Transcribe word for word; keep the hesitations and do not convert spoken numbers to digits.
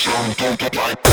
Drum, drum, drum, drum,